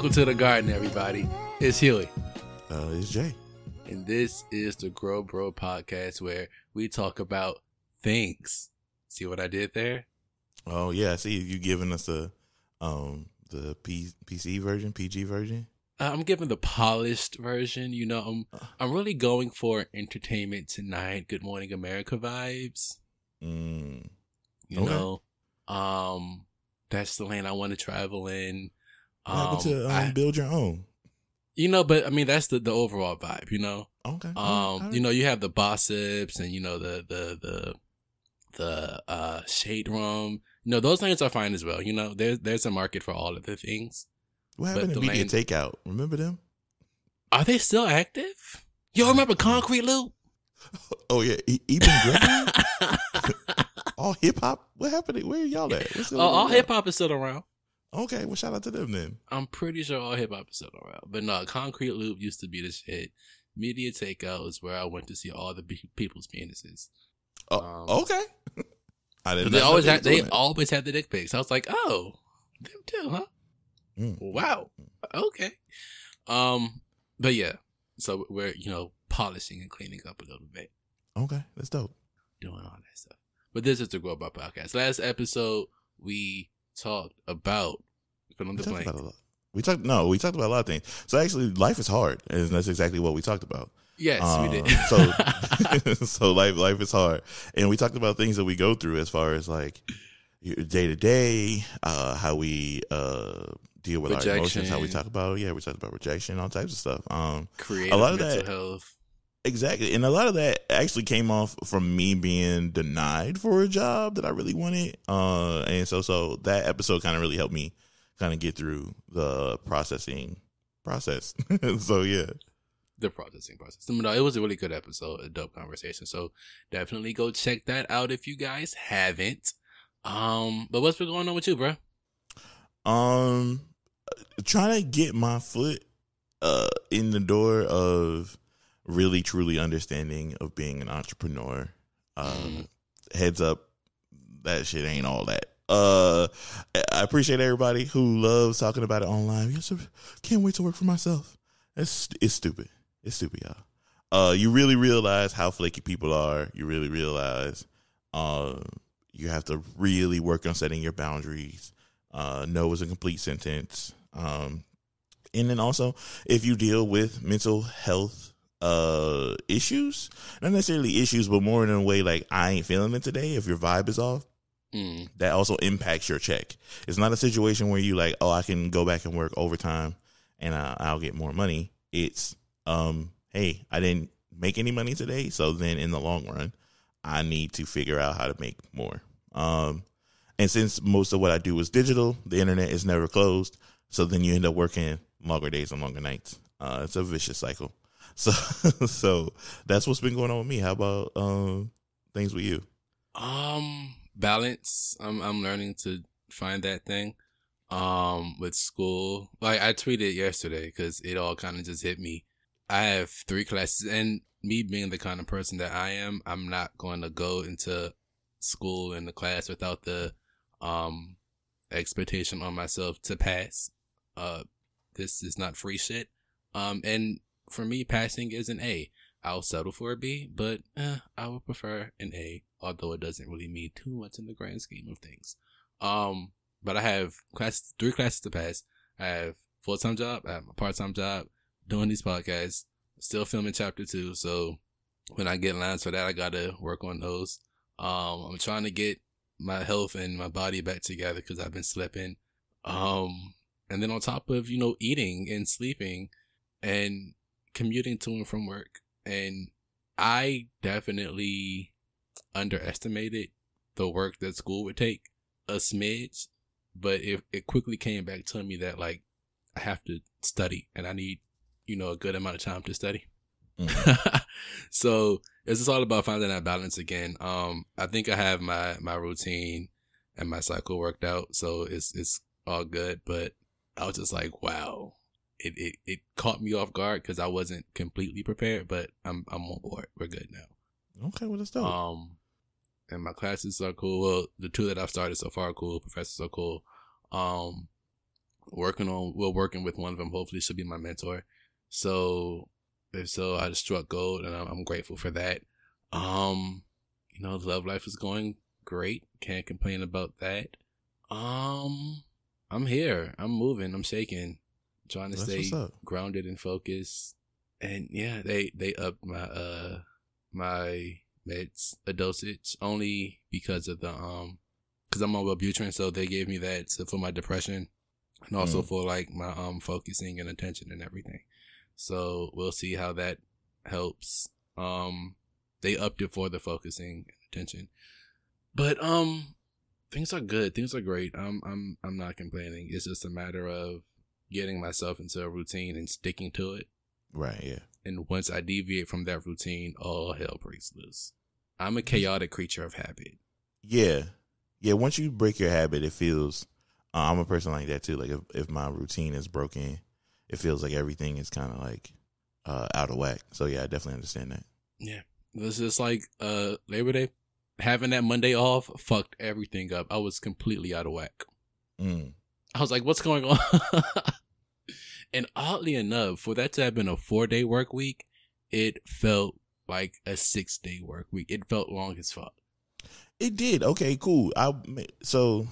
Welcome to the garden, everybody. It's Huey. It's Jay. And this is the Grow Bro Podcast, where we talk about things. See what I did there? Oh, yeah. See, you giving us the PC version, PG version? I'm giving the polished version. You know, I'm really going for entertainment tonight. Good Morning America vibes. You know, that's the lane I want to travel in. Build your own. You know, but I mean, that's the overall vibe, you know? Okay. You know, you have the Bossops and, you know, the Shade Room. You know, those lanes are fine as well. You know, there's a market for all of the things. What happened to Media Takeout? Remember them? Are they still active? Yo, remember Concrete Loop? Oh, yeah. Even all hip-hop? What happened? Where y'all at? All hip-hop is still around. Okay, well, shout out to them then. I'm pretty sure all hip hop is still around, but no, Concrete Loop used to be the shit. Media Takeout is where I went to see all the people's penises. Okay, I didn't. They always had the dick pics. I was like, oh, them too, huh? Wow. Okay. But yeah, so we're polishing and cleaning up a little bit. Okay, that's dope. Doing all that stuff, but this is the Grow Bro Podcast. Last episode we talked about filling the blank. We talked about a lot of things. So actually, life is hard, and that's exactly what we talked about. Yes, we did. So life is hard, and we talked about things that we go through as far as like day to day, how we deal with rejection. Our emotions, how we talk about rejection, all types of stuff. Creative, a lot of mental that health. Exactly, and a lot of that actually came off from me being denied for a job that I really wanted, and so that episode kind of really helped me kind of get through the process. So yeah, the processing process. No, it was a really good episode, a dope conversation. So definitely go check that out if you guys haven't. But what's been going on with you, bro? Trying to get my foot in the door of really truly understanding of being an entrepreneur. Heads up, that shit ain't all that. I appreciate everybody who loves talking about it online. Yes, can't wait to work for myself. It's stupid. It's stupid, y'all. You really realize how flaky people are. You really realize you have to really work on setting your boundaries. No is a complete sentence. And then also, if you deal with mental health issues, not necessarily issues, but more in a way like I ain't feeling it today, if your vibe is off, that also impacts your check. It's not a situation where you like, oh, I can go back and work overtime and I'll get more money. It's hey, I didn't make any money today, so then in the long run I need to figure out how to make more. And since most of what I do is digital, the internet is never closed, so then you end up working longer days and longer nights. It's a vicious cycle. So that's what's been going on with me. How about things with you? Balance. I'm learning to find that thing. With school, like I tweeted yesterday because it all kind of just hit me. I have 3 classes, and me being the kind of person that I am, I'm not going to go into school and the class without the expectation on myself to pass. This is not free shit. And for me, passing is an A. I'll settle for a B, but I would prefer an A, although it doesn't really mean too much in the grand scheme of things. But I have 3 classes to pass. I have a full-time job, I have a part-time job, doing these podcasts, still filming Chapter 2, so when I get lines for that, I gotta work on those. I'm trying to get my health and my body back together because I've been slipping. And then on top of, eating and sleeping and commuting to and from work, and I definitely underestimated the work that school would take a smidge, but it quickly came back to me that like I have to study and I need a good amount of time to study. So it's just all about finding that balance again. I think I have my routine and my cycle worked out, so it's all good, but I was just like, wow. It caught me off guard because I wasn't completely prepared, but I'm on board. We're good now. Okay, well, that's dope. And my classes are cool. Well, the 2 that I've started so far are cool. Professors are cool. working with one of them. Hopefully she'll be my mentor. So if so, I just struck gold, and I'm grateful for that. You know, love life is going great. Can't complain about that. I'm here. I'm moving. I'm shaking. Trying to stay grounded and focused. And yeah, they upped my my meds, a dosage, only because of the because I'm on Wellbutrin, so they gave me that for my depression and also for like my focusing and attention and everything. So we'll see how that helps. They upped it for the focusing and attention, but things are good. Things are great. I'm not complaining. It's just a matter of getting myself into a routine and sticking to it. Right. Yeah. And once I deviate from that routine, all hell breaks loose. I'm a chaotic creature of habit. Yeah. Yeah. Once you break your habit, it feels, I'm a person like that too. Like if my routine is broken, it feels like everything is kind of like out of whack. So yeah, I definitely understand that. Yeah. This is like Labor Day. Having that Monday off fucked everything up. I was completely out of whack. I was like, what's going on? And oddly enough, for that to have been a 4-day work week, it felt like a 6-day work week. It felt long as fuck. It did. Okay, cool. So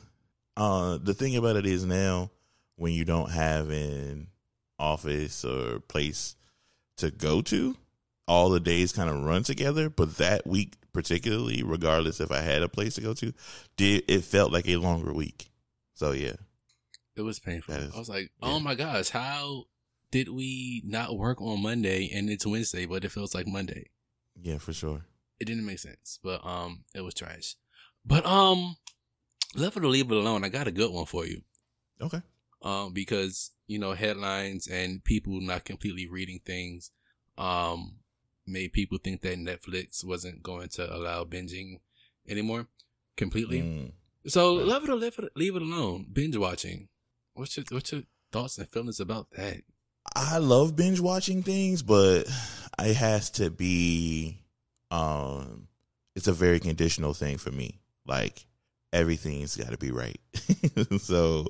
the thing about it is now when you don't have an office or place to go to, all the days kind of run together. But that week particularly, regardless if I had a place to go to, it felt like a longer week. So, yeah. It was painful. I was like, oh, yeah. My gosh, how did we not work on Monday and it's Wednesday, but it feels like Monday? Yeah, for sure. It didn't make sense, but it was trash. But left it or leave it alone, I got a good one for you. Okay. Because, you know, headlines and people not completely reading things made people think that Netflix wasn't going to allow binging anymore completely. So love it or leave it alone, binge watching. What's your thoughts and feelings about that? I love binge watching things, but it has to be, it's a very conditional thing for me. Like everything's got to be right. So,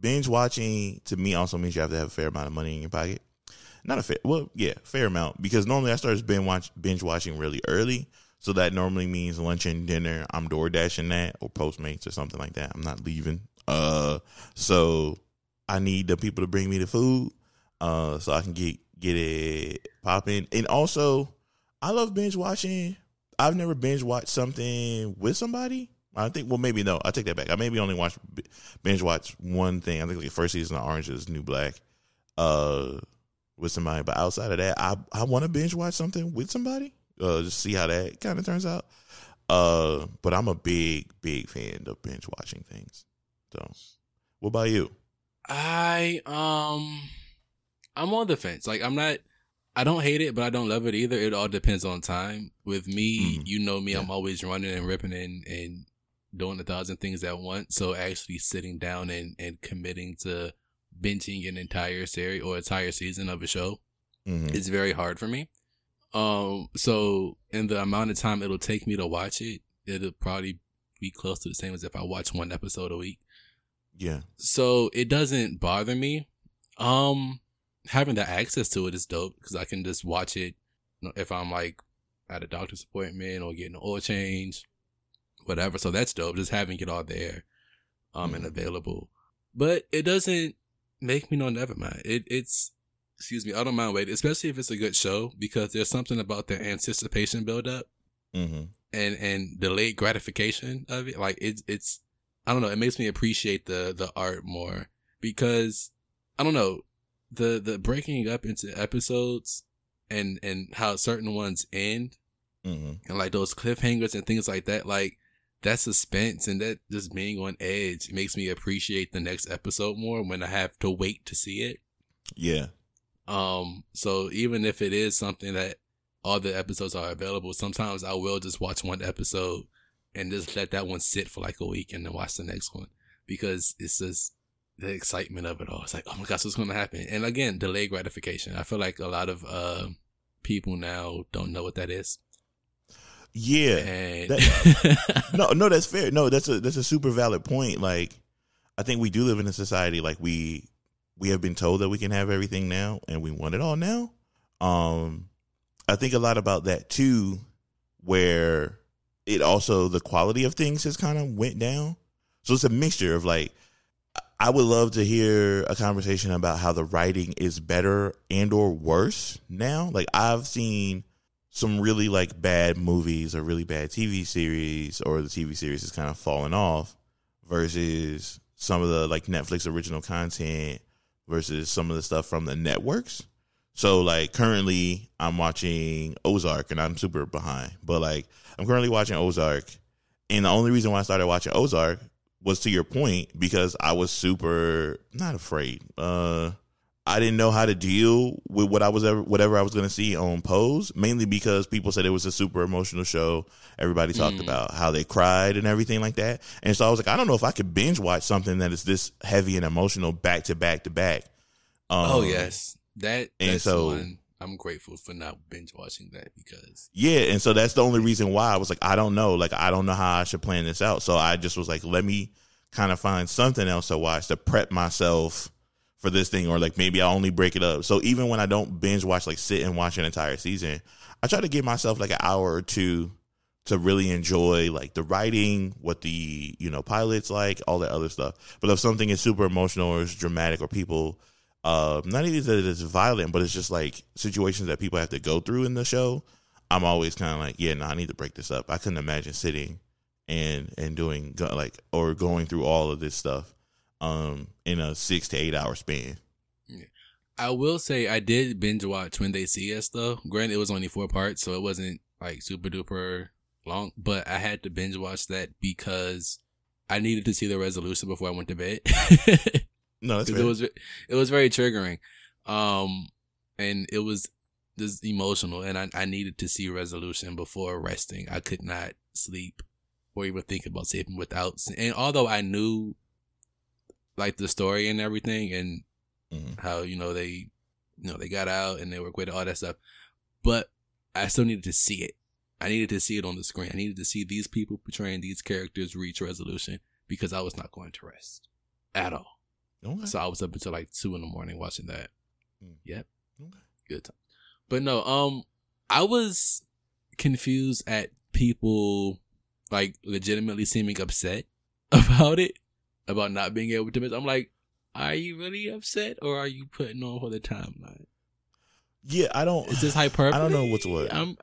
binge watching to me also means you have to have a fair amount of money in your pocket. Fair amount, because normally I start binge watching really early. So that normally means lunch and dinner. I'm door dashing that or Postmates or something like that. I'm not leaving. So I need the people to bring me the food so I can get it popping. And also, I love binge watching. I've never binge watched something with somebody. I take that back. I maybe only binge watch one thing. I think like the first season of Orange is New Black with somebody. But outside of that, I want to binge watch something with somebody. Just see how that kind of turns out. But I'm a big fan of binge watching things. So, what about you? I'm on the fence. Like I don't hate it, but I don't love it either. It all depends on time. With me, you know me, yeah. I'm always running and ripping and doing 1,000 things at once. So actually sitting down and committing to binging an entire series or entire season of a show is very hard for me. So in the amount of time it'll take me to watch it, it'll probably be close to the same as if I watch one episode a week. Yeah. So it doesn't bother me. Having the access to it is dope because I can just watch it, you know, if I'm like at a doctor's appointment or getting an oil change, whatever. So that's dope. Just having it all there, and available. But it doesn't make me never mind. It's. Excuse me, I don't mind waiting, especially if it's a good show, because there's something about the anticipation buildup and delayed gratification of it. Like it's, I don't know, it makes me appreciate the art more because I don't know the breaking up into episodes and how certain ones end and like those cliffhangers and things like that. Like that suspense and that just being on edge makes me appreciate the next episode more when I have to wait to see it. Yeah. So even if it is something that all the episodes are available, sometimes I will just watch one episode and just let that one sit for like a week and then watch the next one because it's just the excitement of it all. It's like, oh my gosh, what's going to happen? And again, delayed gratification. I feel like a lot of, people now don't know what that is. Yeah. That's fair. No, that's a super valid point. Like, I think we do live in a society like we have been told that we can have everything now, and we want it all now. I think a lot about that too, where it also the quality of things has kind of went down. So it's a mixture of like, I would love to hear a conversation about how the writing is better and or worse now. Like I've seen some really like bad movies or really bad TV series, or the TV series is kind of falling off, versus some of the like Netflix original content versus some of the stuff from the networks. So like currently I'm watching Ozark, and I'm super behind, but like I'm currently watching Ozark. And the only reason why I started watching Ozark was, to your point, because I was super not afraid. I didn't know how to deal with whatever I was going to see on Pose, mainly because people said it was a super emotional show. Everybody talked about how they cried and everything like that. And so I was like, I don't know if I could binge watch something that is this heavy and emotional back to back to back. Oh, yes. That's one. I'm grateful for not binge watching that, because and so that's the only reason why I was like, I don't know how I should plan this out. So I just was like, let me kind of find something else to watch to prep myself for this thing, or like maybe I only break it up. So even when I don't binge watch, like sit and watch an entire season, I try to give myself like an hour or two to really enjoy like the writing, what the, you know, pilot's like, all that other stuff. But if something is super emotional or it's dramatic, or people not even that it's violent, but it's just like situations that people have to go through in the show, I'm always kind of like, I need to break this up. I couldn't imagine sitting and doing like, or going through all of this stuff in a 6 to 8 hour span. Yeah. I will say I did binge watch When They See Us though. Granted, it was only 4 parts, so it wasn't like super duper long, but I had to binge watch that because I needed to see the resolution before I went to bed. No, that's fair. It was very triggering, and it was just emotional, and I needed to see resolution before resting. I could not sleep or even think about sleeping without. And although I knew like the story and everything, and how they got out and they were acquitted, all that stuff, but I still needed to see it. I needed to see it on the screen. I needed to see these people portraying these characters reach resolution, because I was not going to rest at all. Okay. So I was up until like 2 a.m. watching that. Yep. Okay. Good time. But no, I was confused at people like legitimately seeming upset about it, about not being able to miss. I'm like, are you really upset, or are you putting on for the timeline? Yeah, I don't. Is this hyperbole? I don't know what's what. I'm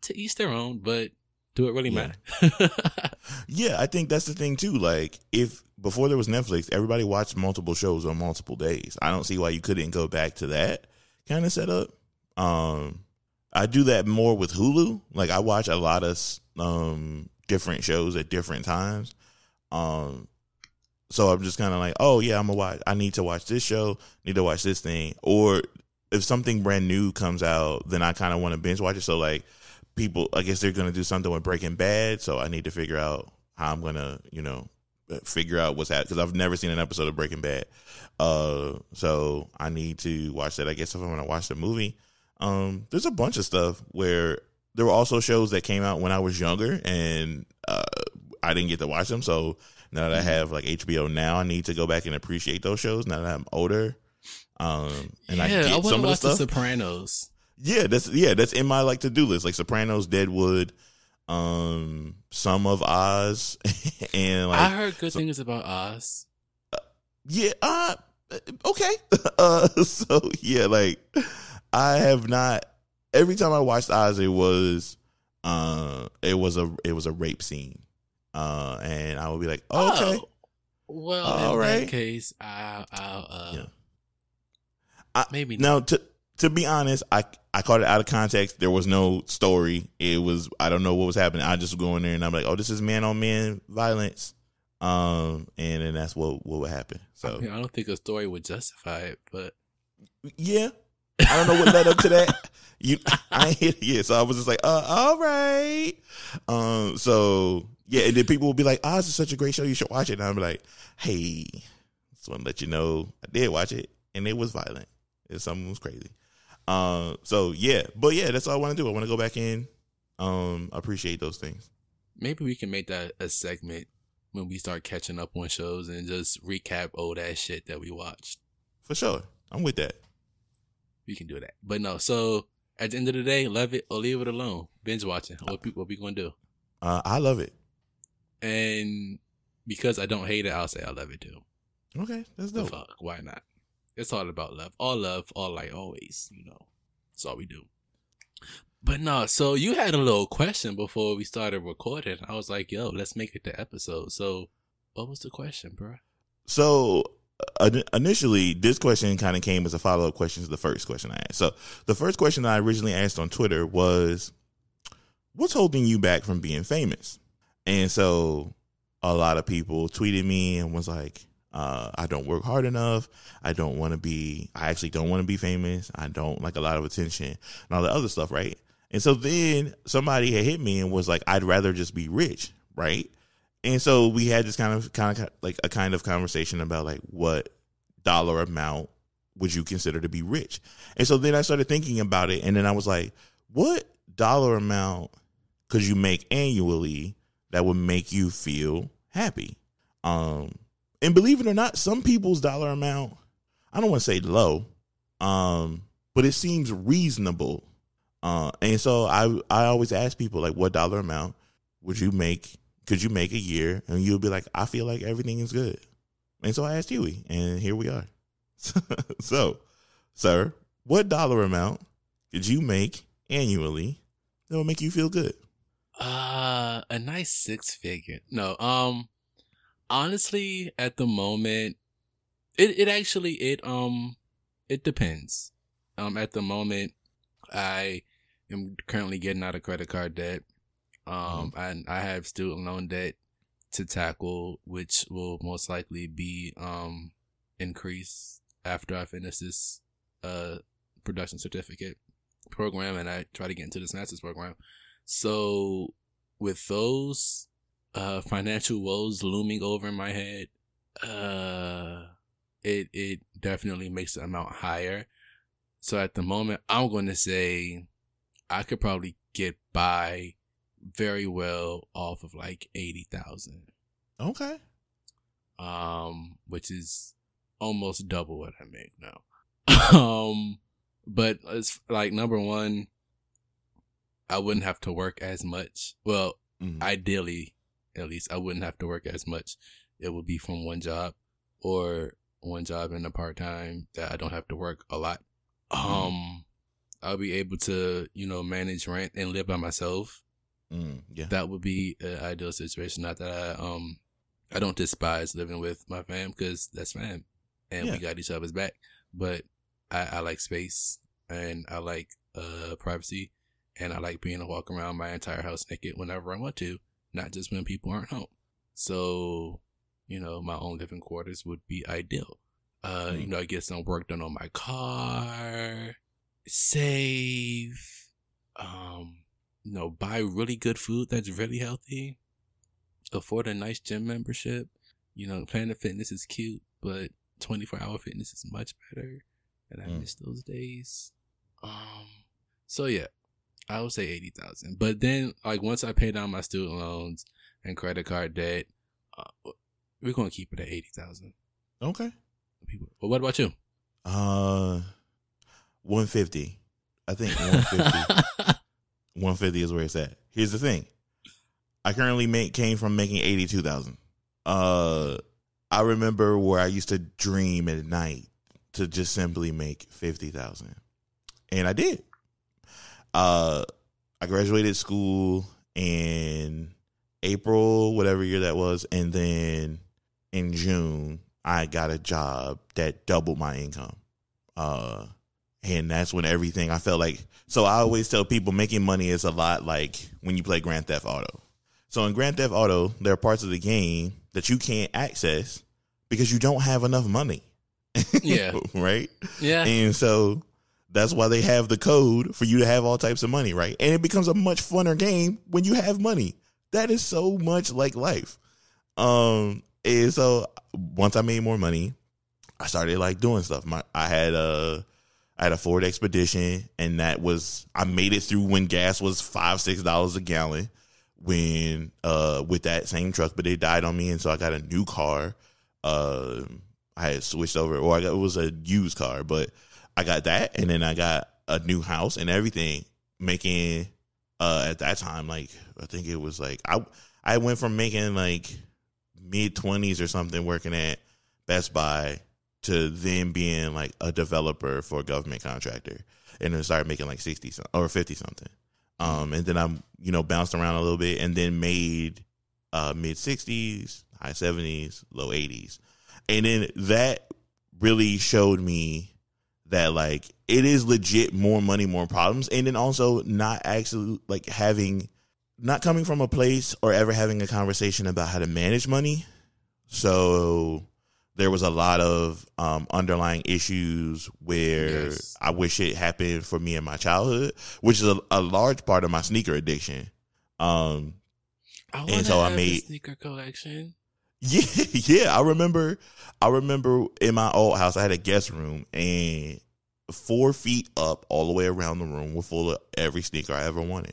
to each their own, but do it really matter? Yeah, I think that's the thing too. Like, if before there was Netflix, everybody watched multiple shows on multiple days. I don't see why you couldn't go back to that kind of setup. I do that more with Hulu. Like, I watch a lot of different shows at different times. So I'm just kind of like, oh yeah, I'm gonna watch. I need to watch this show. Need to watch this thing. Or if something brand new comes out, then I kind of want to binge watch it. So like, people, I guess they're going to do something with Breaking Bad, so I need to figure out how I'm going to, figure out what's happening, because I've never seen an episode of Breaking Bad. So I need to watch that, I guess, if I'm going to watch the movie. There's a bunch of stuff where there were also shows that came out when I was younger, and I didn't get to watch them, so now that I have, like, HBO Now, I need to go back and appreciate those shows now that I'm older. I get some of the stuff. The Sopranos. Yeah, that's in my like to-do list. Like Sopranos, Deadwood, some of Oz, and like I heard good things about Oz. Okay. So yeah, like I have not. Every time I watched Oz, it was a rape scene, and I would be like, okay, well, that case, maybe now not. To be honest, I caught it out of context. There was no story. It was, I don't know what was happening. I just go in there and I'm like, this is man on man violence. And then that's what would happen. So I don't think a story would justify it, but yeah, I don't know what led up to that. So I was just like, all right. So yeah. And then people would be like, this is such a great show. You should watch it. And I'm like, hey, just want to let you know I did watch it and it was violent. If something was crazy. So yeah, but yeah, that's all I want to do. I want to go back in, appreciate those things. Maybe we can make that a segment when we start catching up on shows and just recap old ass shit that we watched. For sure. I'm with that. We can do that. But no, so at the end of the day, love it or leave it alone. Binge watching. What we gonna do? I love it. And because I don't hate it, I'll say I love it too. Okay, that's dope. Fuck, why not? It's all about love. All love, all light, always, you know. That's all we do. But no, so you had a little question before we started recording. I was like, yo, let's make it the episode. So what was the question, bro? So initially, this question kind of came as a follow-up question to the first question I asked. So the first question I originally asked on Twitter was, what's holding you back from being famous? And so a lot of people tweeted me and was like, I don't work hard enough. I actually don't want to be famous. I don't like a lot of attention and all the other stuff, right? And so then somebody had hit me and was like, I'd rather just be rich, right? And so we had this kind of like a kind of conversation about like what dollar amount would you consider to be rich? And so then I started thinking about it, and then I was like, what dollar amount could you make annually that would make you feel happy? And believe it or not, some people's dollar amount, I don't want to say low, but it seems reasonable. And so I always ask people, like, what dollar amount would you make? Could you make a year? And you'll be like, I feel like everything is good. And so I asked Huey, and here we are. So, sir, what dollar amount did you make annually that will make you feel good? A nice six figure. No, honestly, at the moment, it depends. At the moment, I am currently getting out of credit card debt. I have student loan debt to tackle, which will most likely be increased after I finish this production certificate program and I try to get into this master's program. So with those financial woes looming over in my head, it definitely makes the amount higher. So at the moment, I'm going to say I could probably get by very well off of like 80,000. Okay. Which is almost double what I make now. But it's like, number one, I wouldn't have to work as much. Well, Ideally, at least, I wouldn't have to work as much. It would be from one job or one job in a part-time that I don't have to work a lot. I'll be able to, manage rent and live by myself. Yeah. That would be an ideal situation. Not that I don't despise living with my fam, because that's fam. And we got each other's back. But I like space, and I like privacy. And I like being able to walk around my entire house naked whenever I want to, not just when people aren't home. So, my own living quarters would be ideal. I get some work done on my car, save, buy really good food that's really healthy, afford a nice gym membership. Planet Fitness is cute, but 24-hour fitness is much better. And I miss those days. So yeah. I would say 80,000, but then like once I pay down my student loans and credit card debt, we're gonna keep it at 80,000. Okay. But what about you? 150. I think 150. 150 is where it's at. Here's the thing: I currently came from making 82,000. I remember where I used to dream at night to just simply make 50,000, and I did. I graduated school in April, whatever year that was. And then in June, I got a job that doubled my income. And that's when everything I felt like. So I always tell people making money is a lot like when you play Grand Theft Auto. So in Grand Theft Auto, there are parts of the game that you can't access because you don't have enough money. Yeah. Right? Yeah. And so that's why they have the code for you to have all types of money, right? And it becomes a much funner game when you have money. That is so much like life. And so once I made more money, I started like doing stuff. I had a Ford Expedition, and I made it through when gas was $5, $6 a gallon. when with that same truck, but it died on me, and so I got a new car. I had switched over, or it was a used car, but I got that, and then I got a new house and everything, making at that time, like, I think it was like I went from making like mid-20s or something working at Best Buy to then being like a developer for a government contractor, and then started making like 60 or 50 something. And then I'm, bounced around a little bit, and then made mid-60s, high-70s, low-80s. And then that really showed me that, like, it is legit more money, more problems. And then also not actually, like, not coming from a place or ever having a conversation about how to manage money. So there was a lot of underlying issues where yes. I wish it happened for me in my childhood, which is a large part of my sneaker addiction. I made a sneaker collection. Yeah. I remember in my old house, I had a guest room, and 4 feet up all the way around the room were full of every sneaker I ever wanted.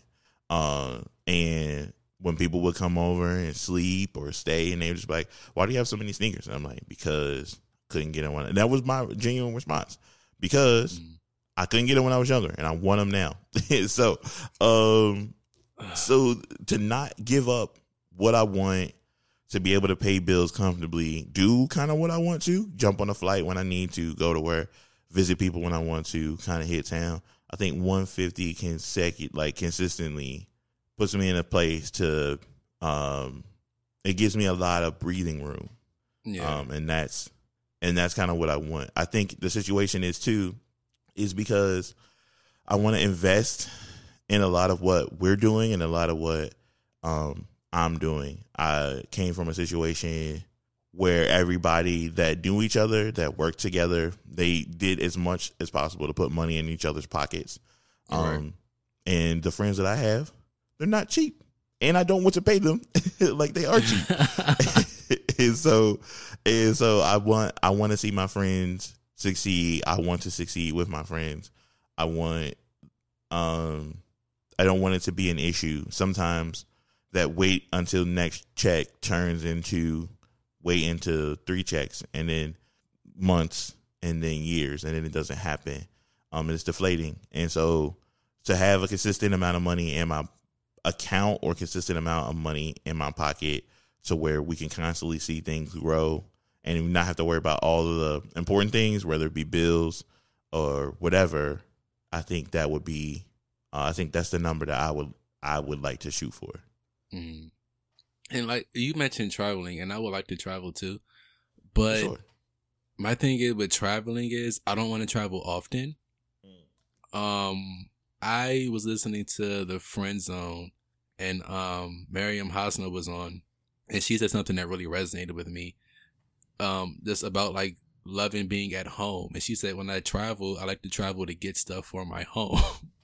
And when people would come over and sleep or stay, and they were just like, why do you have so many sneakers? And I'm like, because I couldn't get in one. And that was my genuine response, because I couldn't get in when I was younger, and I want them now. So to not give up what I want, to be able to pay bills comfortably, do kind of what I want to, jump on a flight when I need to, go to work, visit people when I want to, kind of hit town. I think 150 consistently puts me in a place to, it gives me a lot of breathing room. Yeah. And that's kind of what I want. I think the situation is because I want to invest in a lot of what we're doing and a lot of what, I'm doing. I came from a situation where everybody that knew each other, that worked together, they did as much as possible to put money in each other's pockets. Right. And the friends that I have, they're not cheap, and I don't want to pay them like they are cheap. and so I want to see my friends succeed. I want to succeed with my friends. I don't want it to be an issue. Sometimes that wait until next check turns into wait into 3 checks, and then months, and then years, and then it doesn't happen. It's deflating. And so to have a consistent amount of money in my account, or consistent amount of money in my pocket, to where we can constantly see things grow and not have to worry about all of the important things, whether it be bills or whatever, I think that would be, I think that's the number that I would like to shoot for. Mm-hmm. And like you mentioned traveling, and I would like to travel too, but sure. My thing is with traveling is I don't want to travel often. I was listening to the Friend Zone, and Mariam Hasna was on, and she said something that really resonated with me, just about like loving being at home. And she said, when I travel, I like to travel to get stuff for my home,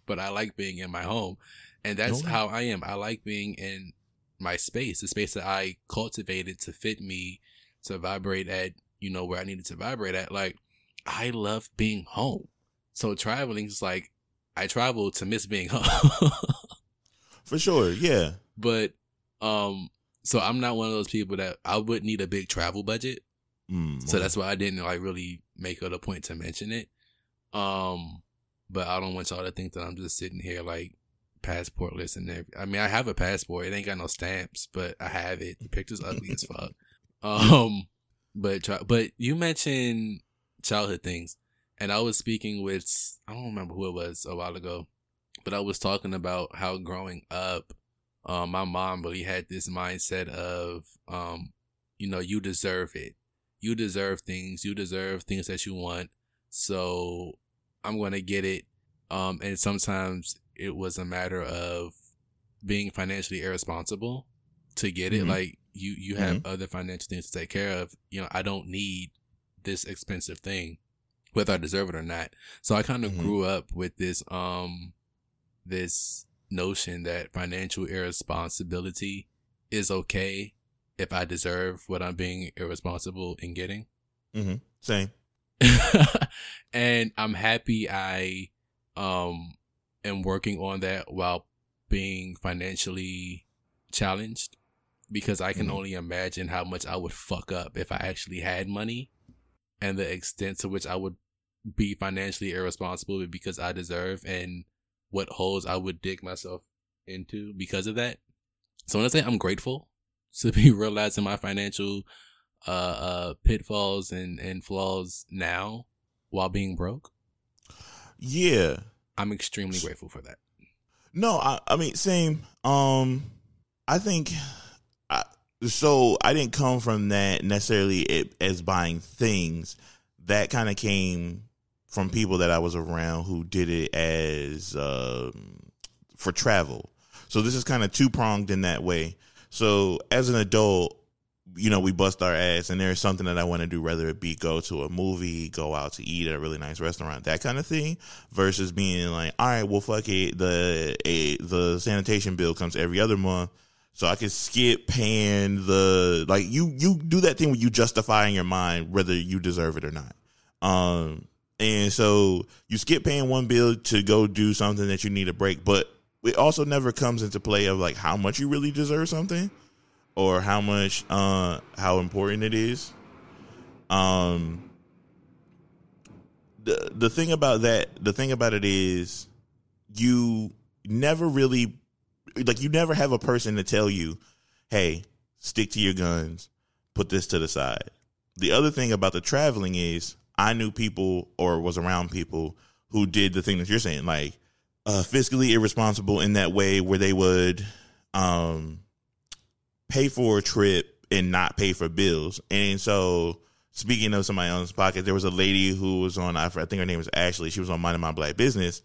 but I like being in my home. And that's how I am. I like being in my space, the space that I cultivated to fit me, to vibrate at, where I needed to vibrate at. Like, I love being home. So traveling is like, I travel to miss being home. For sure. Yeah. But, so I'm not one of those people that I would need a big travel budget. Mm-hmm. So that's why I didn't like really make it a point to mention it. But I don't want y'all to think that I'm just sitting here like, passportless and everything. I mean, I have a passport. It ain't got no stamps, but I have it. The picture's ugly as fuck. But you mentioned childhood things, and I was speaking with, I don't remember who it was a while ago, but I was talking about how growing up, my mom really had this mindset of, you deserve it. You deserve things. You deserve things that you want. So I'm going to get it. And sometimes it was a matter of being financially irresponsible to get it. Mm-hmm. Like you have other financial things to take care of. I don't need this expensive thing, whether I deserve it or not. So I kind of grew up with this, this notion that financial irresponsibility is okay if I deserve what I'm being irresponsible in getting. Mm-hmm. Same. And I'm happy I, and working on that while being financially challenged because I can only imagine how much I would fuck up if I actually had money and the extent to which I would be financially irresponsible because I deserve and what holes I would dig myself into because of that. So when I say I'm grateful to be realizing my financial pitfalls and flaws now while being broke. Yeah. I'm extremely grateful for that. No, I mean, same. I didn't come from that necessarily as buying things. That kind of came from people that I was around who did it as for travel. So this is kind of two-pronged in that way. So as an adult, you know, we bust our ass and there's something that I want to do, whether it be go to a movie, go out to eat at a really nice restaurant, that kind of thing, versus being like, all right, well, fuck it. The sanitation bill comes every other month. So I can skip paying you do that thing where you justify in your mind whether you deserve it or not. And so you skip paying one bill to go do something that you need a break, but it also never comes into play of like how much you really deserve something or how much, how important it is. The thing about it is you never really, like, you never have a person to tell you, hey, stick to your guns, put this to the side. The other thing about the traveling is I knew people or was around people who did the thing that you're saying, like fiscally irresponsible in that way where they would pay for a trip and not pay for bills. And so speaking of somebody else's pocket, there was a lady who was on, I think her name was Ashley. She was on Mind and My Black Business.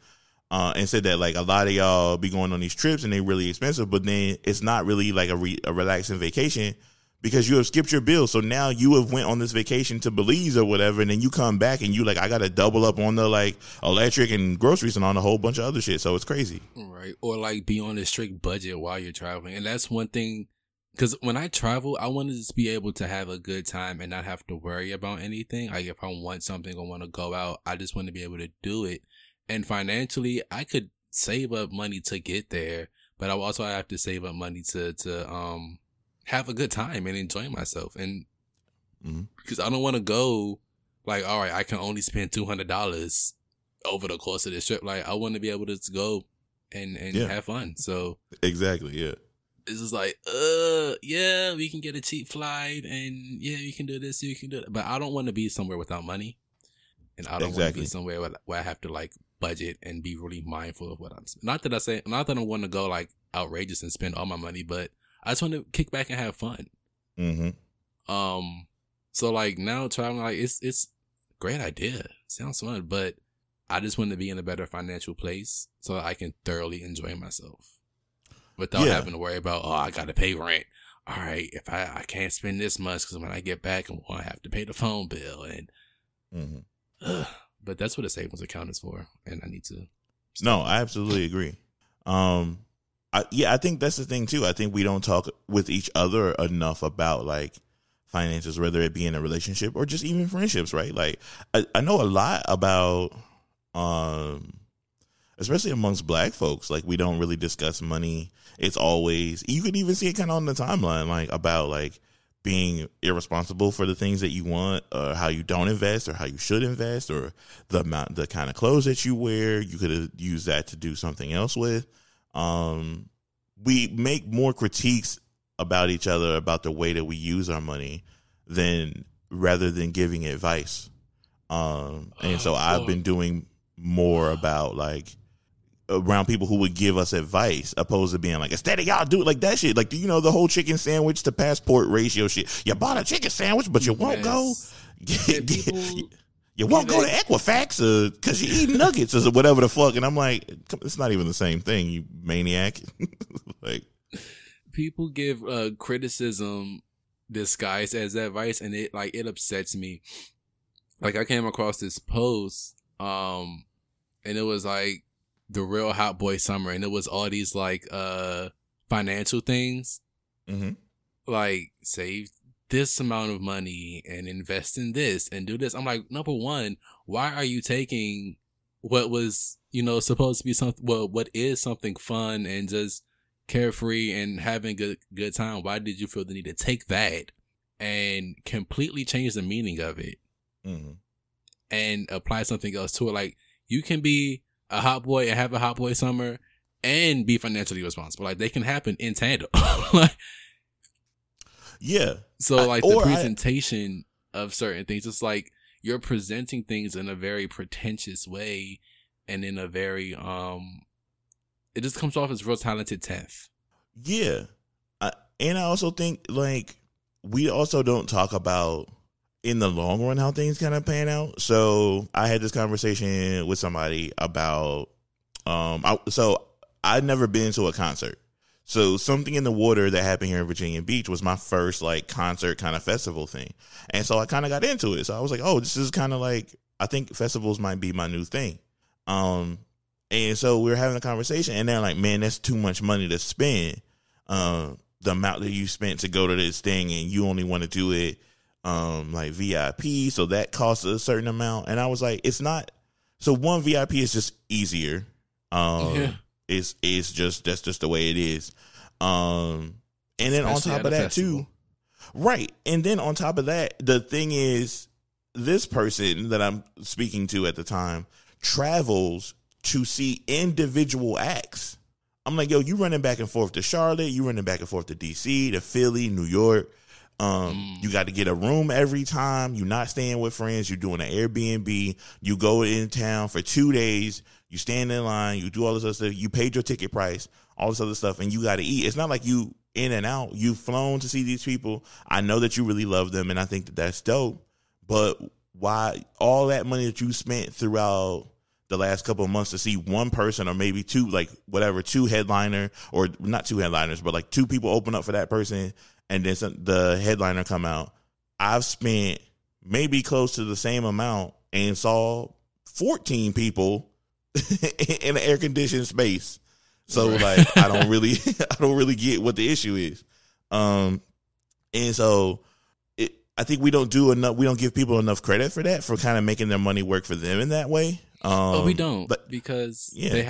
And said that like a lot of y'all be going on these trips and they're really expensive, but then it's not really like a relaxing vacation because you have skipped your bills. So now you have went on this vacation to Belize or whatever, and then you come back and you like, I got to double up on the like electric and groceries and on a whole bunch of other shit. So it's crazy. Right. Or like be on a strict budget while you're traveling. And that's one thing, because when I travel, I want to just be able to have a good time and not have to worry about anything. Like if I want something or want to go out, I just want to be able to do it. And financially, I could save up money to get there, but I also have to save up money to have a good time and enjoy myself. And because I don't want to go like, all right, I can only spend $200 over the course of this trip. Like, I want to be able to go and have fun. So exactly, yeah. It's just like, yeah, we can get a cheap flight, and yeah, you can do this, you can do that. But I don't want to be somewhere without money, and I don't want to be somewhere where I have to like budget and be really mindful of what I'm spending. Not that I'm going to go like outrageous and spend all my money, but I just want to kick back and have fun. Mm-hmm. So like now traveling, like it's a great idea. Sounds fun, but I just want to be in a better financial place so that I can thoroughly enjoy myself without having to worry about, oh, I got to pay rent. All right. If I can't spend this much, because when I get back, I'm going to have to pay the phone bill. And, but that's what a savings account is for, and I need to. No, I absolutely agree. I think that's the thing too. I think we don't talk with each other enough about like finances, whether it be in a relationship or just even friendships, right? Like I know a lot about, especially amongst Black folks, like we don't really discuss money. It's always, you could even see it kind of on the timeline, like about like being irresponsible for the things that you want, or how you don't invest, or how you should invest, or the amount, the kind of clothes that you wear. You could have used that to do something else with. We make more critiques about each other about the way that we use our money rather than giving advice. So I've been doing more about like around people who would give us advice, opposed to being like, instead of y'all do it like that shit, like, you know, the whole chicken sandwich to passport ratio shit. You bought a chicken sandwich, but you won't go. You won't go to Equifax because you eat nuggets or whatever the fuck. And I'm like, it's not even the same thing, you maniac. Like, people give criticism disguised as advice, and it upsets me. Like, I came across this post, and it was like the Real Hot Boy Summer, and it was all these like financial things, like save this amount of money and invest in this and do this. I'm like, number one, why are you taking what was, you know, supposed to be something, well, what is something fun and just carefree and having a good time, why did you feel the need to take that and completely change the meaning of it and apply something else to it? Like, you can be a hot boy and have a hot boy summer and be financially responsible. Like, they can happen in tandem. Like, yeah. So, like, the presentation of certain things, it's like you're presenting things in a very pretentious way and in a very, it just comes off as real talented 10th. Yeah. And I also think, like, we also don't talk about in the long run how things kind of pan out. So I had this conversation with somebody about, so I'd never been to a concert. So Something in the Water that happened here in Virginia Beach was my first, like, concert kind of festival thing. And so I kind of got into it. So I was like, oh, this is kind of like, I think festivals might be my new thing. And so we were having a conversation, and they're like, man, that's too much money to spend. The amount that you spent to go to this thing, and you only want to do it like VIP. So that costs a certain amount. And I was like, it's not. So one, VIP is just easier. It's just, that's just the way it is. And then especially on top of that too. Right. And then on top of that, the thing is, this person that I'm speaking to at the time travels to see individual acts. I'm like, yo, you running back and forth to Charlotte, you running back and forth to DC, to Philly, New York. You got to get a room every time. You're not staying with friends. You're doing an Airbnb. You go in town for 2 days. You stand in line. You do all this other stuff. You paid your ticket price, all this other stuff, and you got to eat. It's not like you in and out. You've flown to see these people. I know that you really love them, and I think that that's dope. But why all that money that you spent throughout the last couple of months to see one person, or maybe two, like whatever, two headliner, or not two headliners, but like two people open up for that person, and then some, the headliner come out. I've spent maybe close to the same amount and saw 14 people in an air conditioned space. So like, I don't really get what the issue is. And so I think we don't do enough. We don't give people enough credit for that, for kind of making their money work for them in that way. Oh, we don't, but, because you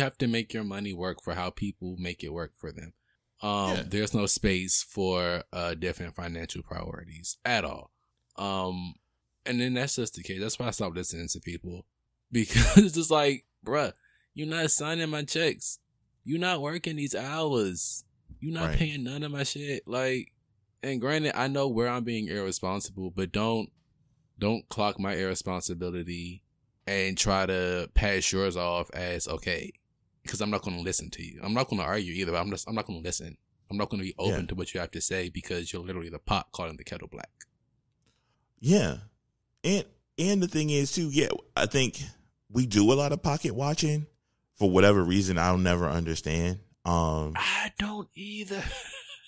have to make your money work for how people make it work for them. There's no space for different financial priorities at all. And then that's just the case. That's why I stopped listening to people, because it's just like, bruh, you're not signing my checks. You're not working these hours. You're not paying none of my shit. Like, and granted, I know where I'm being irresponsible, but don't clock my irresponsibility and try to pass yours off as okay, because I'm not going to listen to you. I'm not going to argue either. But I'm not going to listen. I'm not going to be open to what you have to say, because you're literally the pot calling the kettle black. Yeah, and the thing is too, I think we do a lot of pocket watching for whatever reason. I'll never understand. I don't either.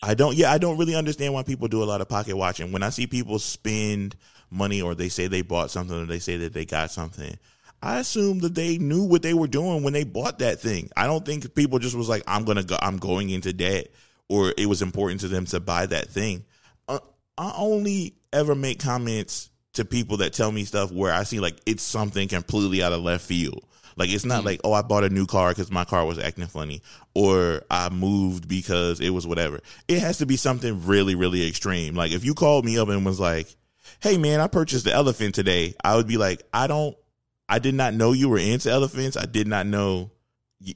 I don't really understand why people do a lot of pocket watching. When I see people spend money, or they say they bought something, or they say that they got something, I assume that they knew what they were doing when they bought that thing. I don't think people just was like, I'm going into debt, or it was important to them to buy that thing. I only ever make comments to people that tell me stuff where I see like it's something completely out of left field. Like, it's not like, oh, I bought a new car because my car was acting funny, or I moved because it was whatever. It has to be something really, really extreme. Like, if you called me up and was like, hey, man, I purchased the elephant today, I would be like, I did not know you were into elephants. I did not know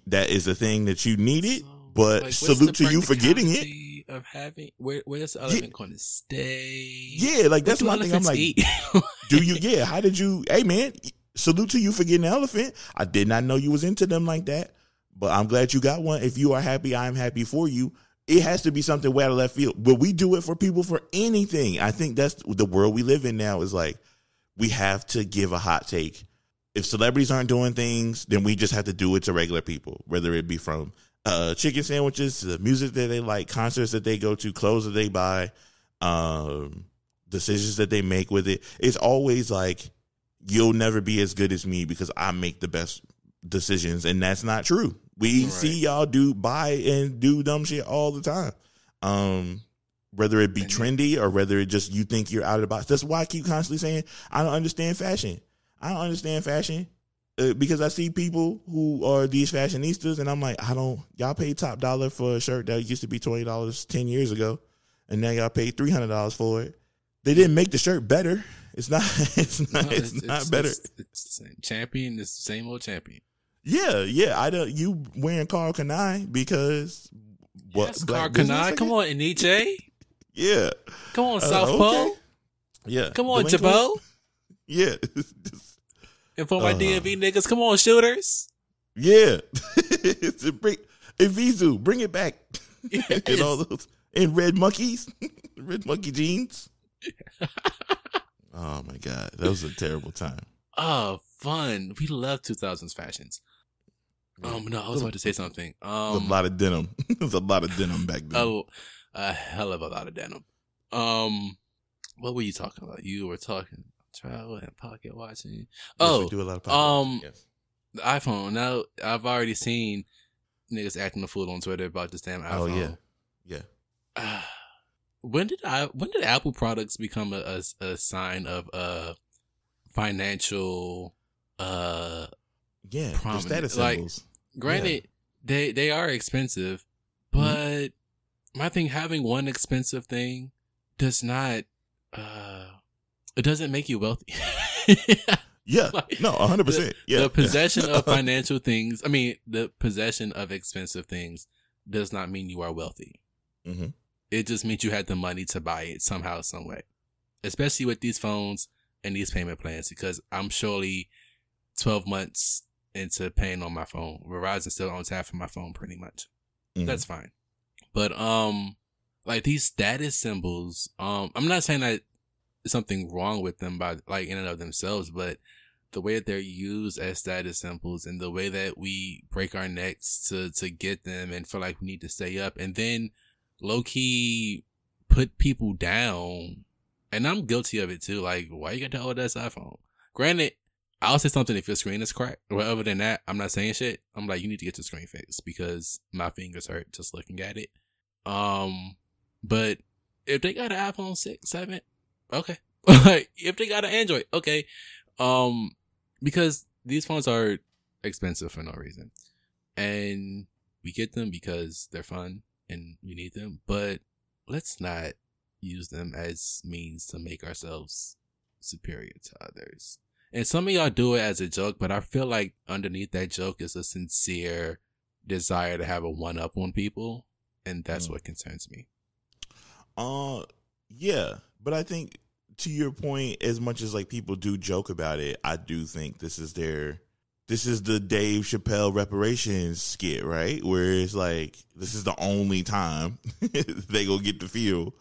that is a thing that you needed, but like, salute to you for getting it. Of having, where's the elephant going to stay? Yeah, like, that's my thing. I'm like, do you, how did you, hey, man, salute to you for getting an elephant. I did not know you was into them like that, but I'm glad you got one. If you are happy, I'm happy for you. It has to be something way out of left field, but we do it for people for anything. I think that's the world we live in now, is like, we have to give a hot take. If celebrities aren't doing things, then we just have to do it to regular people, whether it be from chicken sandwiches, to the music that they like, concerts that they go to, clothes that they buy, decisions that they make with it. It's always like, you'll never be as good as me because I make the best decisions. And that's not true. We see y'all buy and do dumb shit all the time. Whether it be trendy or whether it just, you think you're out of the box. That's why I keep constantly saying, I don't understand fashion. because I see people who are these fashionistas, and I'm like, y'all pay top dollar for a shirt that used to be $20 10 years ago, and now y'all pay $300 for it. They didn't make the shirt better. It's not better. It's the same champion. It's the same old champion. Yeah. You wearing Karl Kanai because what? Yes, Karl Kanai. Come on, Nietzsche. Yeah. Come on, South Pole. Okay. Yeah. Come on, Jibbeau. Yeah. And for my DMV niggas, come on, shooters. Yeah. Evizu, bring it back. Yes. And all those. And Red Monkeys. Red Monkey jeans. Oh my God. That was a terrible time. Oh, fun. We love 2000s fashions. No, I was about to say something. A lot of denim. There was a lot of denim back then. Oh, a hell of a lot of denim. What were you talking about? You were talking travel and pocket watching. Yes, we do a lot of pocket watching. Yes. The iPhone. Now, I've already seen niggas acting a fool on Twitter about this damn iPhone. Oh yeah. When did Apple products become a sign of financial prominence? Status symbols. Like, granted, they are expensive, but my thing, having one expensive thing does not it doesn't make you wealthy. Yeah, like, no, 100%. Yeah, the possession of financial things. I mean, the possession of expensive things does not mean you are wealthy. Mm-hmm. It just means you had the money to buy it somehow, some way. Especially with these phones and these payment plans, because I'm surely 12 months into paying on my phone. Verizon still owns half of my phone, pretty much. Mm-hmm. That's fine. But like these status symbols, I'm not saying that there's something wrong with them by like in and of themselves, but the way that they're used as status symbols and the way that we break our necks to get them and feel like we need to stay up, and then low-key put people down, and I'm guilty of it too. Like, why you got the old ass iPhone? Granted, I'll say something if your screen is cracked, but other than that, I'm not saying shit. I'm like, you need to get your screen fixed because my fingers hurt just looking at it. But if they got an iPhone 6, 7, okay. Like, if they got an Android, okay. Because these phones are expensive for no reason, and we get them because they're fun and we need them, but let's not use them as means to make ourselves superior to others. And some of y'all do it as a joke, but I feel like underneath that joke is a sincere desire to have a one-up on people, and that's what concerns me. Yeah, but I think to your point, as much as like people do joke about it, I do think this is the Dave Chappelle reparations skit, right? Where it's like, this is the only time they gonna get to feel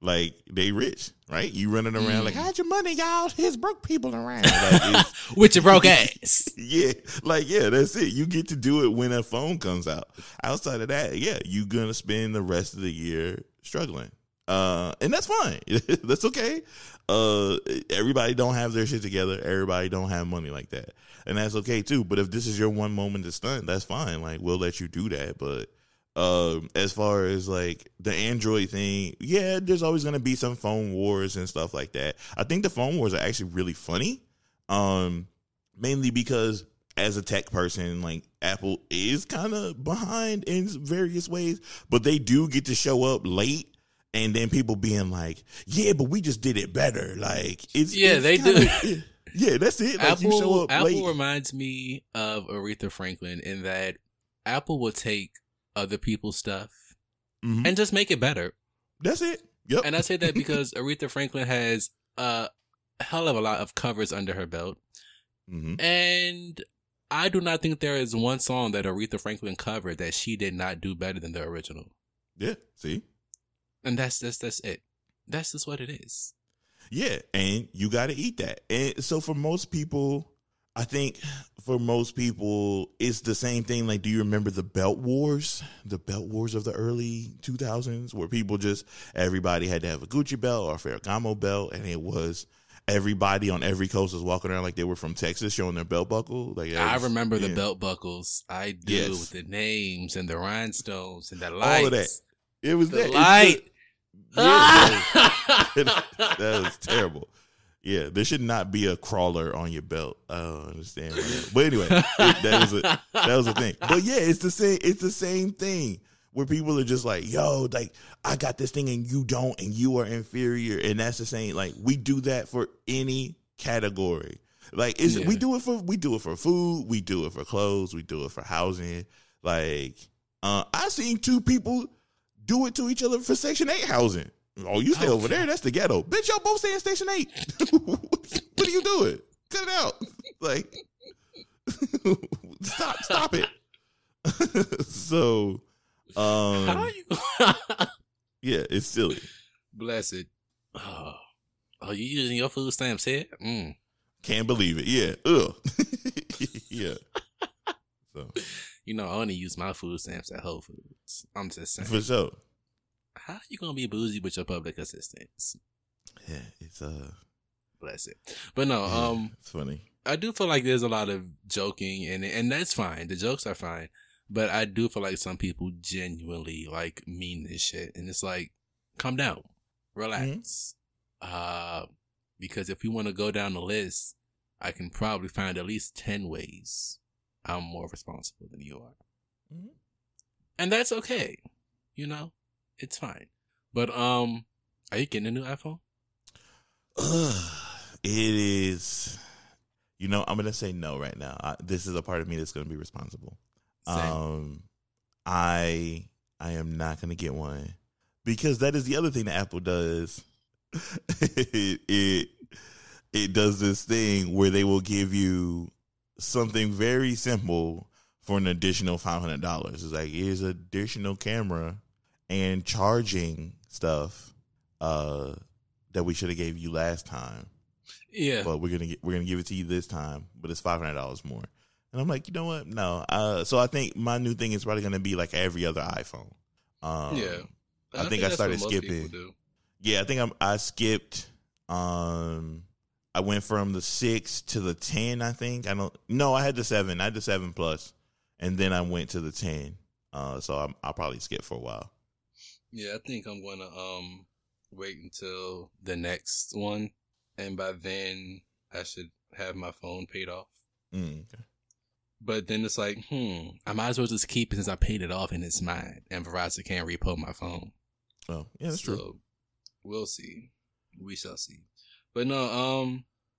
like they rich, right? You running around like, how'd your money, y'all? Here's broke people around. Like, with your broke ass. Yeah. Like, yeah, that's it. You get to do it when a phone comes out. Outside of that, yeah, you're gonna spend the rest of the year struggling. And that's fine. That's okay. Everybody don't have their shit together. Everybody don't have money like that. And that's okay too. But if this is your one moment to stunt, that's fine. Like, we'll let you do that. But as far as like the Android thing, yeah, there's always going to be some phone wars and stuff like that. I think the phone wars are actually really funny. Mainly because as a tech person, like Apple is kind of behind in various ways, but they do get to show up late. And then people being like, yeah, but we just did it better. Like, it's. Yeah, it's they do. Yeah, that's it. Like, Apple, you show up Apple late. Reminds me of Aretha Franklin in that Apple will take other people's stuff and just make it better. That's it. Yep. And I say that because Aretha Franklin has a hell of a lot of covers under her belt. Mm-hmm. And I do not think there is one song that Aretha Franklin covered that she did not do better than the original. Yeah, see? And that's it. That's just what it is. Yeah, and you got to eat that. And so for most people, I think for most people, it's the same thing. Like, do you remember the belt wars? The belt wars of the early 2000s where people just, everybody had to have a Gucci belt or a Ferragamo belt. And it was everybody on every coast was walking around like they were from Texas showing their belt buckle. Like I remember the belt buckles. I do. Yes. With the names and the rhinestones and the lights. All of that. It was the light. That was terrible. Yeah, there should not be a crawler on your belt. I don't understand. But anyway, that was a thing. But yeah, it's the same thing where people are just like, yo, like I got this thing and you don't, and you are inferior. And that's the same. Like we do that for any category. Like we do it for food, we do it for clothes, we do it for housing. Like I seen two people do it to each other for Section 8 housing. Oh, you stay over there. That's the ghetto. Bitch, y'all both stay in Station 8. What are you doing? Cut it out. Like, stop it. So, how are you? Yeah, it's silly. Bless it. Oh, are you using your food stamps here? Mm. Can't believe it. Yeah. Ugh. Yeah. So, you know, I only use my food stamps at Whole Foods. I'm just saying. For sure. How are you gonna be bougie with your public assistance? Yeah, it's bless it. But no, yeah, it's funny. I do feel like there's a lot of joking, and that's fine. The jokes are fine, but I do feel like some people genuinely like mean this shit, and it's like, calm down, relax, because if you want to go down the list, I can probably find at least 10 ways I'm more responsible than you are, and that's okay, you know. It's fine. But are you getting a new iPhone? It is. You know, I'm going to say no right now. This is a part of me that's going to be responsible. Same. I am not going to get one because that is the other thing that Apple does. It does this thing where they will give you something very simple for an additional $500. It's like, here's an additional camera and charging stuff that we should have gave you last time. Yeah. But we're gonna give it to you this time, but it's $500 more. And I'm like, you know what? No. So I think my new thing is probably gonna be like every other iPhone. Yeah. I think I started skipping. Yeah, I think I skipped I went from the 6 to the 10, I think. I had the 7. I had the 7 Plus. And then I went to the 10. So I'll probably skip for a while. Yeah, I think I'm going to wait until the next one, and by then I should have my phone paid off. Okay. But then it's like, I might as well just keep it since I paid it off and it's mine, and Verizon can't repo my phone. Oh, yeah, that's true. We'll see. We shall see. But no,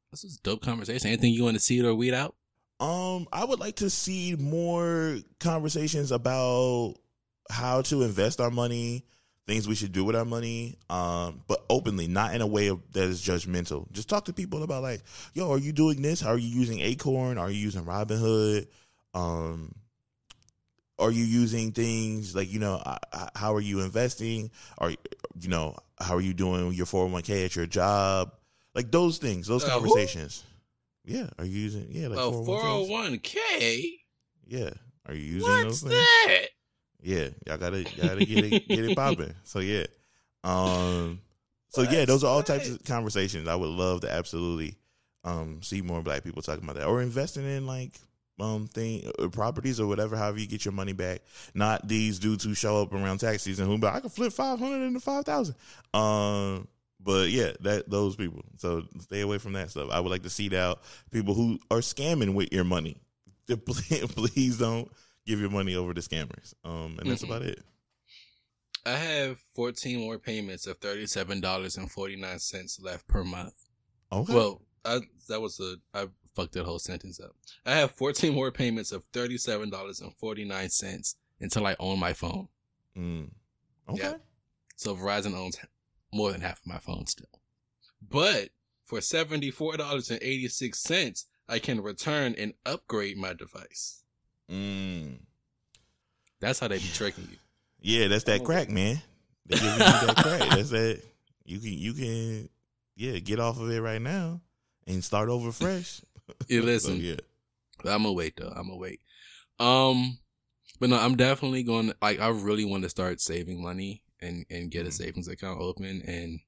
this was a dope conversation. Anything you want to seed or weed out? I would like to see more conversations about how to invest our money, things we should do with our money, but openly, not in a way that is judgmental. Just talk to people about like, yo, are you doing this? How are you using Acorn? Are you using Robinhood? Are you using things like, you know, how are you investing? Or, you know, how are you doing your 401k at your job? Like those things, those conversations. Who? Yeah. Are you using, like 401k? Yeah. Are you using those things? What's that? Yeah, y'all gotta get it popping. So yeah, those are all types of conversations. I would love to absolutely see more Black people talking about that, or investing in like properties or whatever. However you get your money back, not these dudes who show up around tax season who be like, I can flip 500 into 5,000. But yeah, those people. So stay away from that stuff. I would like to seed out people who are scamming with your money. Please don't give your money over to scammers. And that's about it. I have 14 more payments of $37.49 left per month. Okay. Well, I fucked that whole sentence up. I have 14 more payments of $37.49 until I own my phone. Okay. Yeah. So Verizon owns more than half of my phone still. But for $74.86, I can return and upgrade my device. That's how they be tricking you. Yeah, that's that crack, man. They give you that crack. That's that. You can get off of it right now and start over fresh. Yeah, listen. So, yeah, I'm gonna wait though. I'm gonna wait. But no, I'm definitely going. Like, I really want to start saving money and get a savings account open and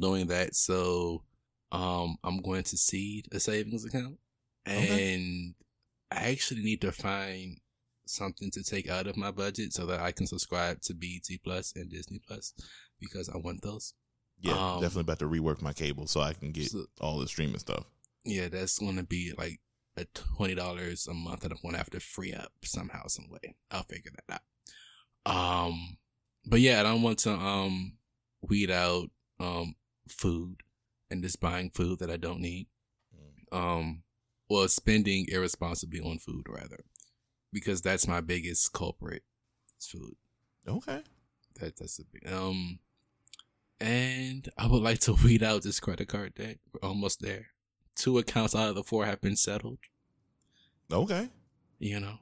doing that. So, I'm going to seed a savings account and. Okay. I actually need to find something to take out of my budget so that I can subscribe to BET Plus and Disney Plus because I want those. Yeah, definitely about to rework my cable so I can get all the streaming stuff. Yeah, that's going to be like a $20 a month that I'm going to have to free up somehow, some way. I'll figure that out. But yeah, I don't want to weed out food and just buying food that I don't need. Well, spending irresponsibly on food, rather, because that's my biggest culprit. It's food. Okay. That's a big. And I would like to weed out this credit card debt. We're almost there. 2 accounts out of the 4 have been settled. Okay. You know,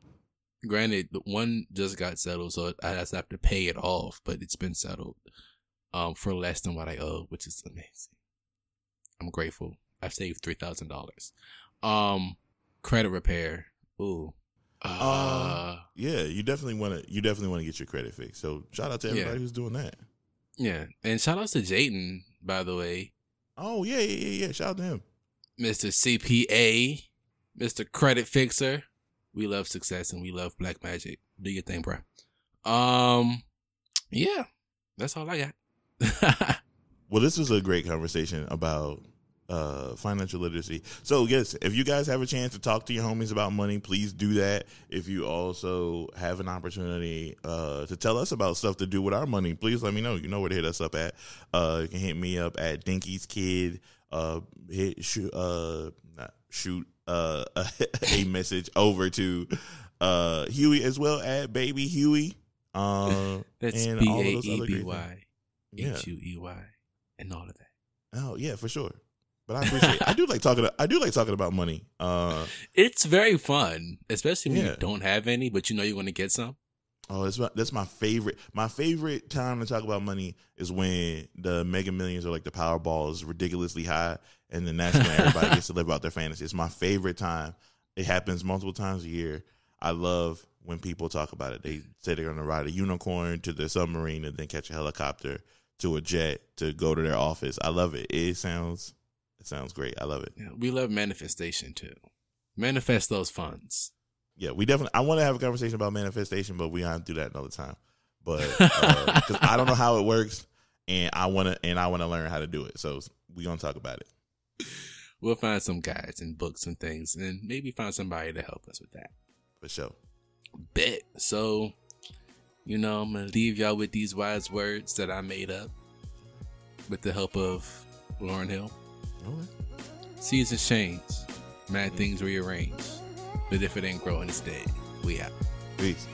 granted, the one just got settled, so I just have to pay it off, but it's been settled for less than what I owe, which is amazing. I'm grateful. I've saved $3,000. Credit repair. Ooh. Yeah, you definitely want to get your credit fixed. So shout out to everybody who's doing that. Yeah, and shout out to Jaden, by the way. Oh yeah. Shout out to him, Mr. CPA, Mr. Credit Fixer. We love success and we love black magic. Do your thing, bro. Yeah, that's all I got. Well, this was a great conversation about financial literacy. So yes, if you guys have a chance to talk to your homies about money, please do that. If you also have an opportunity to tell us about stuff to do with our money, please let me know. You know where to hit us up at. You can hit me up at Dinky's Kid. Shoot a message over to Huey as well at Baby Huey. That's BAEBY HUEY and all of that. Oh yeah, for sure. But I appreciate it. I do like talking about money. It's very fun, especially when you don't have any, but you know you're going to get some. Oh, that's my favorite. My favorite time to talk about money is when the Mega Millions or like the Powerball is ridiculously high, and then that's when everybody gets to live out their fantasy. It's my favorite time. It happens multiple times a year. I love when people talk about it. They say they're going to ride a unicorn to the submarine and then catch a helicopter to a jet to go to their office. I love it. It sounds great. I love it. Yeah, we love manifestation too. Manifest those funds. Yeah, we definitely. I want to have a conversation about manifestation, but we don't do that another time. But because I don't know how it works, and I wanna learn how to do it. So we are gonna talk about it. We'll find some guides and books and things, and maybe find somebody to help us with that. For sure. Bet. So, you know, I'm gonna leave y'all with these wise words that I made up with the help of Lauryn Hill. Okay. Seasons change, mad things rearrange, but if it ain't growing, it's dead. We out. Peace.